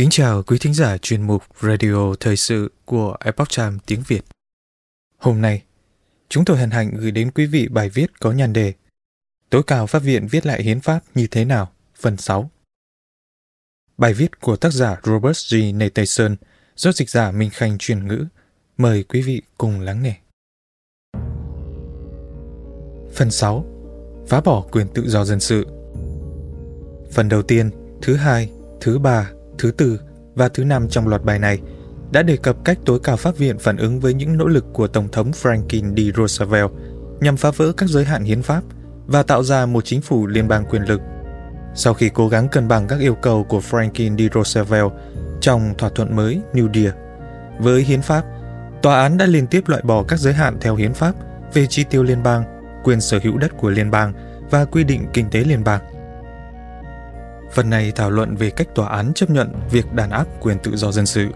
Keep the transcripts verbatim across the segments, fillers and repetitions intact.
Kính chào quý thính giả chuyên mục Radio Thời sự của Epoch Times tiếng Việt. Hôm nay, chúng tôi hân hạnh gửi đến quý vị bài viết có nhan đề Tối cao Pháp viện viết lại hiến pháp như thế nào, phần sáu. Bài viết của tác giả Robert G. Nathanson do dịch giả Minh Khanh chuyển ngữ. Mời quý vị cùng lắng nghe. Phần sáu. Phá bỏ quyền tự do dân sự. Phần đầu tiên, thứ hai, thứ ba, thứ tư và thứ năm trong loạt bài này đã đề cập cách tối cao pháp viện phản ứng với những nỗ lực của Tổng thống Franklin D. Roosevelt nhằm phá vỡ các giới hạn hiến pháp và tạo ra một chính phủ liên bang quyền lực. Sau khi cố gắng cân bằng các yêu cầu của Franklin D. Roosevelt trong thỏa thuận mới New Deal với hiến pháp, tòa án đã liên tiếp loại bỏ các giới hạn theo hiến pháp về chi tiêu liên bang, quyền sở hữu đất của liên bang và quy định kinh tế liên bang. Phần này thảo luận về cách tòa án chấp nhận việc đàn áp quyền tự do dân sự.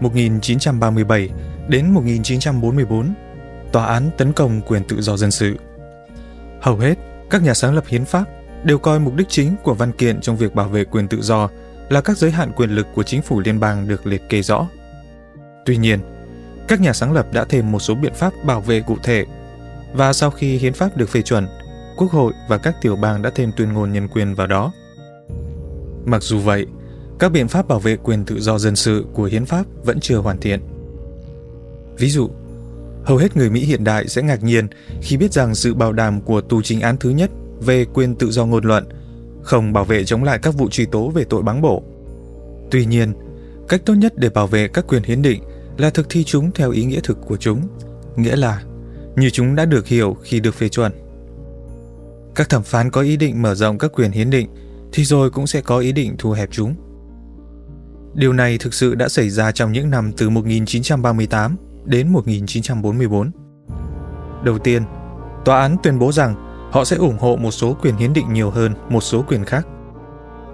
một nghìn chín trăm ba mươi bảy đến một nghìn chín trăm bốn mươi bốn, tòa án tấn công quyền tự do dân sự. Hầu hết, các nhà sáng lập hiến pháp đều coi mục đích chính của văn kiện trong việc bảo vệ quyền tự do là các giới hạn quyền lực của chính phủ liên bang được liệt kê rõ. Tuy nhiên, các nhà sáng lập đã thêm một số biện pháp bảo vệ cụ thể, và sau khi hiến pháp được phê chuẩn, Quốc hội và các tiểu bang đã thêm tuyên ngôn nhân quyền vào đó. Mặc dù vậy, các biện pháp bảo vệ quyền tự do dân sự của hiến pháp vẫn chưa hoàn thiện. Ví dụ, hầu hết người Mỹ hiện đại sẽ ngạc nhiên khi biết rằng sự bảo đảm của tù chính án thứ nhất về quyền tự do ngôn luận không bảo vệ chống lại các vụ truy tố về tội báng bổ. Tuy nhiên, cách tốt nhất để bảo vệ các quyền hiến định là thực thi chúng theo ý nghĩa thực của chúng, nghĩa là như chúng đã được hiểu khi được phê chuẩn. Các thẩm phán có ý định mở rộng các quyền hiến định thì rồi cũng sẽ có ý định thu hẹp chúng. Điều này thực sự đã xảy ra trong những năm từ một nghìn chín trăm ba mươi tám đến một nghìn chín trăm bốn mươi bốn. Đầu tiên, tòa án tuyên bố rằng họ sẽ ủng hộ một số quyền hiến định nhiều hơn một số quyền khác.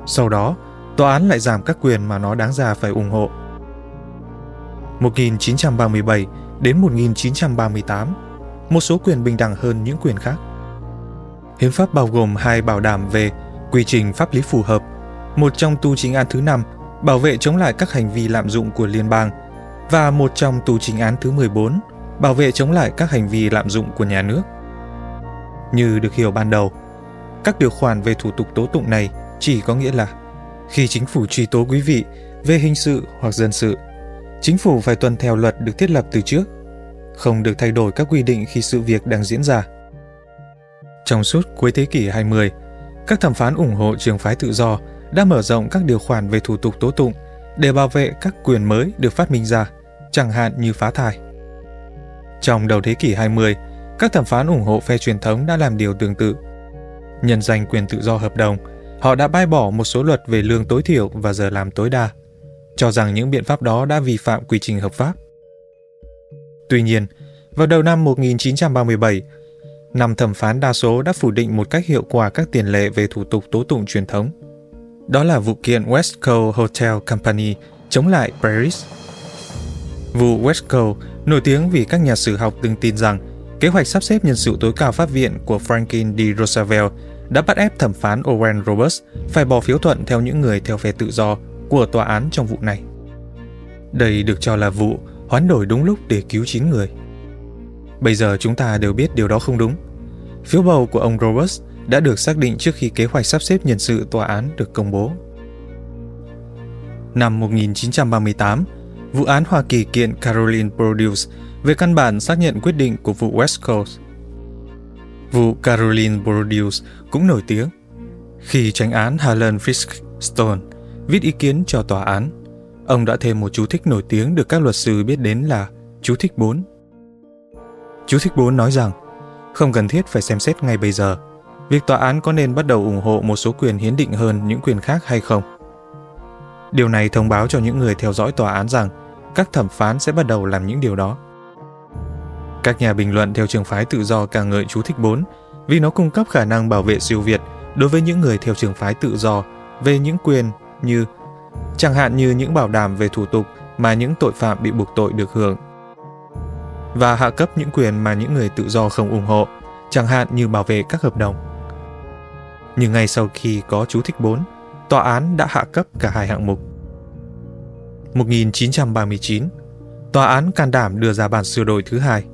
Sau đó, tòa án lại giảm các quyền mà nó đáng ra phải ủng hộ. một nghìn chín trăm ba mươi bảy đến một nghìn chín trăm ba mươi tám, một số quyền bình đẳng hơn những quyền khác. Hiến pháp bao gồm hai bảo đảm về quy trình pháp lý phù hợp, một trong tu chính án thứ năm bảo vệ chống lại các hành vi lạm dụng của liên bang và một trong tu chính án thứ mười bốn bảo vệ chống lại các hành vi lạm dụng của nhà nước. Như được hiểu ban đầu, các điều khoản về thủ tục tố tụng này chỉ có nghĩa là khi chính phủ truy tố quý vị về hình sự hoặc dân sự, chính phủ phải tuân theo luật được thiết lập từ trước, không được thay đổi các quy định khi sự việc đang diễn ra. Trong suốt cuối thế kỷ hai mươi, các thẩm phán ủng hộ trường phái tự do đã mở rộng các điều khoản về thủ tục tố tụng để bảo vệ các quyền mới được phát minh ra, chẳng hạn như phá thai. Trong đầu thế kỷ hai mươi, các thẩm phán ủng hộ phe truyền thống đã làm điều tương tự. Nhân danh quyền tự do hợp đồng, họ đã bãi bỏ một số luật về lương tối thiểu và giờ làm tối đa, cho rằng những biện pháp đó đã vi phạm quy trình hợp pháp. Tuy nhiên, vào đầu năm một nghìn chín trăm ba mươi bảy, năm thẩm phán đa số đã phủ định một cách hiệu quả các tiền lệ về thủ tục tố tụng truyền thống. Đó là vụ kiện Westco Hotel Company chống lại Paris. Vụ Westco nổi tiếng vì các nhà sử học từng tin rằng kế hoạch sắp xếp nhân sự tối cao pháp viện của Franklin D. Roosevelt đã bắt ép thẩm phán Owen Roberts phải bỏ phiếu thuận theo những người theo phe tự do của tòa án trong vụ này. Đây được cho là vụ hoán đổi đúng lúc để cứu chín người. Bây giờ chúng ta đều biết điều đó không đúng. Phiếu bầu của ông Roberts đã được xác định trước khi kế hoạch sắp xếp nhân sự tòa án được công bố. Năm một nghìn chín trăm ba mươi tám, vụ án Hoa Kỳ kiện Caroline Produce về căn bản xác nhận quyết định của vụ West Coast. Vụ Caroline Produce cũng nổi tiếng khi chánh án Harlan Fiske Stone viết ý kiến cho tòa án. Ông đã thêm một chú thích nổi tiếng được các luật sư biết đến là chú thích bốn. Chú thích bốn nói rằng, không cần thiết phải xem xét ngay bây giờ, việc tòa án có nên bắt đầu ủng hộ một số quyền hiến định hơn những quyền khác hay không. Điều này thông báo cho những người theo dõi tòa án rằng các thẩm phán sẽ bắt đầu làm những điều đó. Các nhà bình luận theo trường phái tự do ca ngợi chú thích bốn vì nó cung cấp khả năng bảo vệ siêu việt đối với những người theo trường phái tự do về những quyền như, chẳng hạn như những bảo đảm về thủ tục mà những tội phạm bị buộc tội được hưởng, và hạ cấp những quyền mà những người tự do không ủng hộ, chẳng hạn như bảo vệ các hợp đồng. Nhưng ngay sau khi có chú thích bốn, tòa án đã hạ cấp cả hai hạng mục. một nghìn chín trăm ba mươi chín, tòa án can đảm đưa ra bản sửa đổi thứ hai.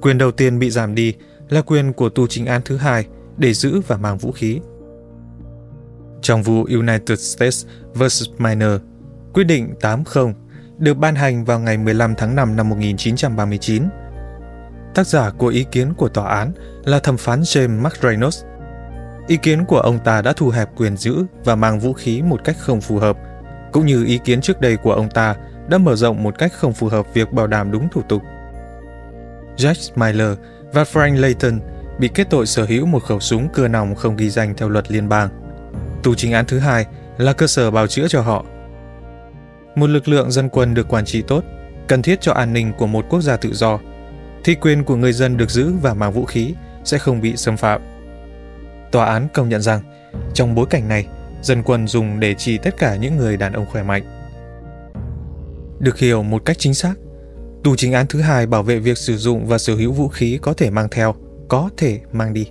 Quyền đầu tiên bị giảm đi là quyền của tù chính án thứ hai để giữ và mang vũ khí. Trong vụ United States versus Minor, quyết định tám mươi được ban hành vào ngày mười lăm tháng năm năm một nghìn chín trăm ba mươi chín. Tác giả của ý kiến của tòa án là thẩm phán James McReynolds. Ý kiến của ông ta đã thu hẹp quyền giữ và mang vũ khí một cách không phù hợp, cũng như ý kiến trước đây của ông ta đã mở rộng một cách không phù hợp việc bảo đảm đúng thủ tục. Jack Smiler và Frank Layton bị kết tội sở hữu một khẩu súng cưa nòng không ghi danh theo luật liên bang. Tù chính án thứ hai là cơ sở bào chữa cho họ. Một lực lượng dân quân được quản trị tốt, cần thiết cho an ninh của một quốc gia tự do, thì quyền của người dân được giữ và mang vũ khí sẽ không bị xâm phạm. Tòa án công nhận rằng, trong bối cảnh này, dân quân dùng để chỉ tất cả những người đàn ông khỏe mạnh. Được hiểu một cách chính xác, tù chính án thứ hai bảo vệ việc sử dụng và sở hữu vũ khí có thể mang theo, có thể mang đi,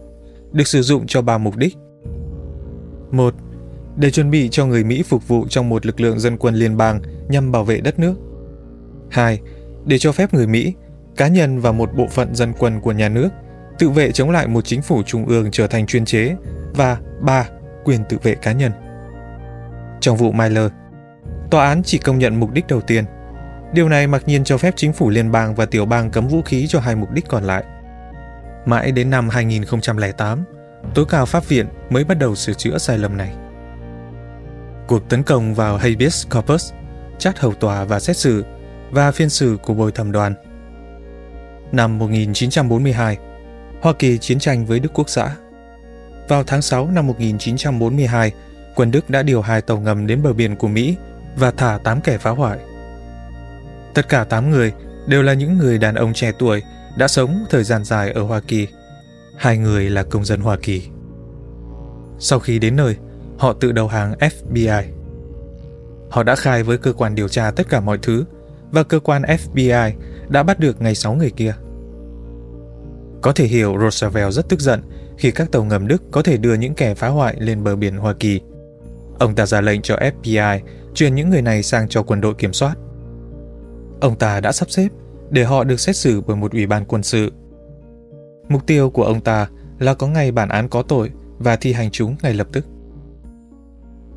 được sử dụng cho ba mục đích. một. Để chuẩn bị cho người Mỹ phục vụ trong một lực lượng dân quân liên bang nhằm bảo vệ đất nước. hai. Để cho phép người Mỹ, cá nhân và một bộ phận dân quân của nhà nước tự vệ chống lại một chính phủ trung ương trở thành chuyên chế. Và ba. Quyền tự vệ cá nhân. Trong vụ Miller, tòa án chỉ công nhận mục đích đầu tiên. Điều này mặc nhiên cho phép chính phủ liên bang và tiểu bang cấm vũ khí cho hai mục đích còn lại. Mãi đến năm hai nghìn không trăm lẻ tám, Tối cao Pháp viện mới bắt đầu sửa chữa sai lầm này. Cuộc tấn công vào habeas corpus, chát hầu tòa và xét xử, và phiên xử của bồi thẩm đoàn. Năm một nghìn chín trăm bốn mươi hai, Hoa Kỳ chiến tranh với Đức Quốc xã. Vào tháng sáu năm một nghìn chín trăm bốn mươi hai, quân Đức đã điều hai tàu ngầm đến bờ biển của Mỹ và thả tám kẻ phá hoại. Tất cả tám người đều là những người đàn ông trẻ tuổi đã sống thời gian dài ở Hoa Kỳ. Hai người là công dân Hoa Kỳ. Sau khi đến nơi, họ tự đầu hàng F B I. Họ đã khai với cơ quan điều tra tất cả mọi thứ và cơ quan F B I đã bắt được ngay sáu người kia. Có thể hiểu Roosevelt rất tức giận khi các tàu ngầm Đức có thể đưa những kẻ phá hoại lên bờ biển Hoa Kỳ. Ông ta ra lệnh cho F B I chuyển những người này sang cho quân đội kiểm soát. Ông ta đã sắp xếp để họ được xét xử bởi một ủy ban quân sự. Mục tiêu của ông ta là có ngay bản án có tội và thi hành chúng ngay lập tức.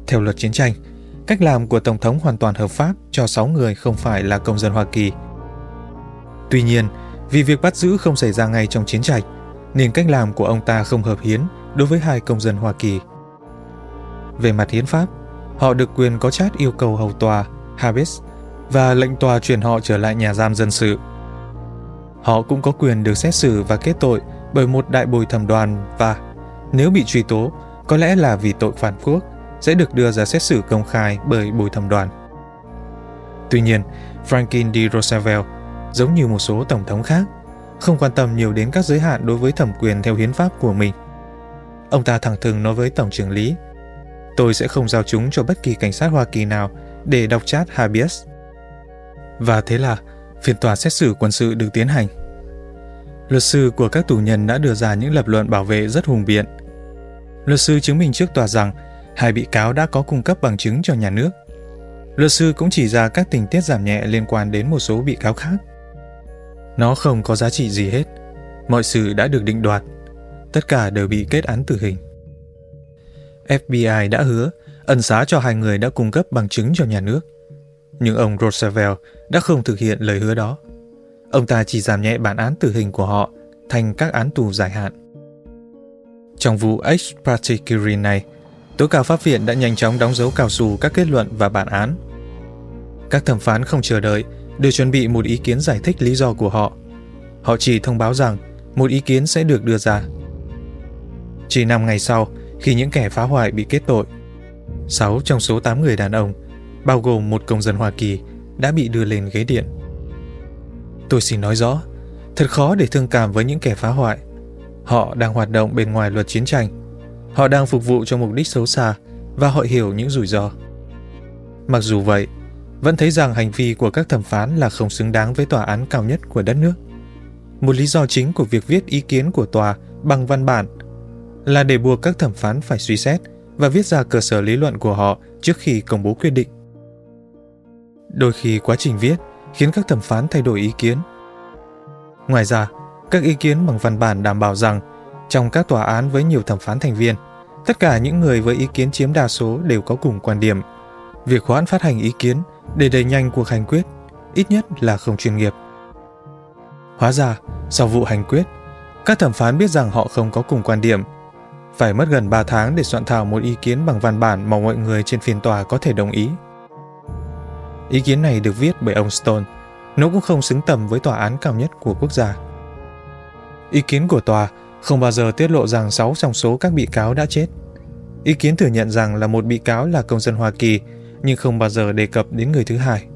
Theo luật chiến tranh, cách làm của Tổng thống hoàn toàn hợp pháp cho sáu người không phải là công dân Hoa Kỳ. Tuy nhiên, vì việc bắt giữ không xảy ra ngay trong chiến tranh, nên cách làm của ông ta không hợp hiến đối với hai công dân Hoa Kỳ. Về mặt hiến pháp, họ được quyền có trát yêu cầu hầu tòa, habeas, và lệnh tòa chuyển họ trở lại nhà giam dân sự. Họ cũng có quyền được xét xử và kết tội bởi một đại bồi thẩm đoàn và, nếu bị truy tố, có lẽ là vì tội phản quốc, sẽ được đưa ra xét xử công khai bởi bồi thẩm đoàn. Tuy nhiên, Franklin D. Roosevelt, giống như một số tổng thống khác, không quan tâm nhiều đến các giới hạn đối với thẩm quyền theo hiến pháp của mình. Ông ta thẳng thừng nói với Tổng trưởng lý, tôi sẽ không giao chúng cho bất kỳ cảnh sát Hoa Kỳ nào để đọc trát habeas. Và thế là, phiên tòa xét xử quân sự được tiến hành. Luật sư của các tù nhân đã đưa ra những lập luận bảo vệ rất hùng biện. Luật sư chứng minh trước tòa rằng hai bị cáo đã có cung cấp bằng chứng cho nhà nước. Luật sư cũng chỉ ra các tình tiết giảm nhẹ liên quan đến một số bị cáo khác. Nó không có giá trị gì hết. Mọi sự đã được định đoạt. Tất cả đều bị kết án tử hình. F B I đã hứa ân xá cho hai người đã cung cấp bằng chứng cho nhà nước. Nhưng ông Roosevelt đã không thực hiện lời hứa đó. Ông ta chỉ giảm nhẹ bản án tử hình của họ thành các án tù dài hạn. Trong vụ Ex parte Quirin này, Tối cao Pháp viện đã nhanh chóng đóng dấu cao su các kết luận và bản án. Các thẩm phán không chờ đợi để chuẩn bị một ý kiến giải thích lý do của họ. Họ chỉ thông báo rằng một ý kiến sẽ được đưa ra. Chỉ năm ngày sau, khi những kẻ phá hoại bị kết tội, sáu trong số tám người đàn ông, bao gồm một công dân Hoa Kỳ, đã bị đưa lên ghế điện. Tôi xin nói rõ, thật khó để thương cảm với những kẻ phá hoại. Họ đang hoạt động bên ngoài luật chiến tranh. Họ đang phục vụ cho mục đích xấu xa và họ hiểu những rủi ro. Mặc dù vậy, vẫn thấy rằng hành vi của các thẩm phán là không xứng đáng với tòa án cao nhất của đất nước. Một lý do chính của việc viết ý kiến của tòa bằng văn bản là để buộc các thẩm phán phải suy xét và viết ra cơ sở lý luận của họ trước khi công bố quyết định. Đôi khi quá trình viết khiến các thẩm phán thay đổi ý kiến. Ngoài ra, các ý kiến bằng văn bản đảm bảo rằng trong các tòa án với nhiều thẩm phán thành viên, tất cả những người với ý kiến chiếm đa số đều có cùng quan điểm. Việc hoãn phát hành ý kiến để đẩy nhanh cuộc hành quyết ít nhất là không chuyên nghiệp. Hóa ra, sau vụ hành quyết, các thẩm phán biết rằng họ không có cùng quan điểm, phải mất gần ba tháng để soạn thảo một ý kiến bằng văn bản mà mọi người trên phiên tòa có thể đồng ý. Ý kiến này được viết bởi ông Stone, nó cũng không xứng tầm với tòa án cao nhất của quốc gia. Ý kiến của tòa không bao giờ tiết lộ rằng sáu trong số các bị cáo đã chết. Ý kiến thừa nhận rằng là một bị cáo là công dân Hoa Kỳ, nhưng không bao giờ đề cập đến người thứ hai.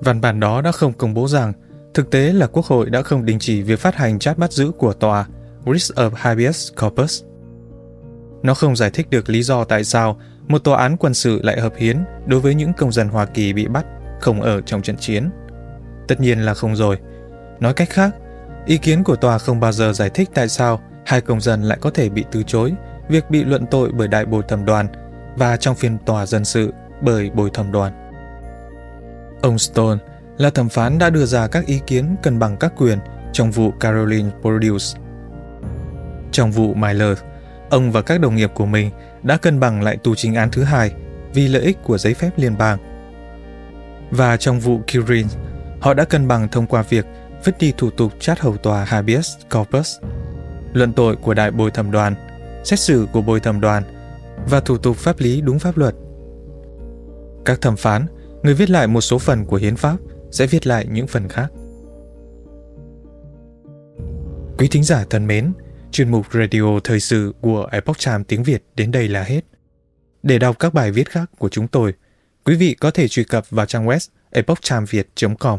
Văn bản đó đã không công bố rằng thực tế là Quốc hội đã không đình chỉ việc phát hành chát bắt giữ của tòa Writ of Habeas Corpus. Nó không giải thích được lý do tại sao một tòa án quân sự lại hợp hiến đối với những công dân Hoa Kỳ bị bắt không ở trong trận chiến. Tất nhiên là không rồi. Nói cách khác, ý kiến của tòa không bao giờ giải thích tại sao hai công dân lại có thể bị từ chối việc bị luận tội bởi đại bồi thẩm đoàn và trong phiên tòa dân sự bởi bồi thẩm đoàn. Ông Stone là thẩm phán đã đưa ra các ý kiến cân bằng các quyền trong vụ Caroline Produce. Trong vụ Myler, ông và các đồng nghiệp của mình đã cân bằng lại tù chính án thứ hai vì lợi ích của giấy phép liên bang. Và trong vụ Quirin, họ đã cân bằng thông qua việc vứt đi thủ tục chát hầu tòa habeas corpus, luận tội của đại bồi thẩm đoàn, xét xử của bồi thẩm đoàn và thủ tục pháp lý đúng pháp luật. Các thẩm phán, người viết lại một số phần của hiến pháp, sẽ viết lại những phần khác. Quý thính giả thân mến, chuyên mục Radio Thời sự của Epoch Times tiếng Việt đến đây là hết. Để đọc các bài viết khác của chúng tôi, quý vị có thể truy cập vào trang web epoch times viet chấm com.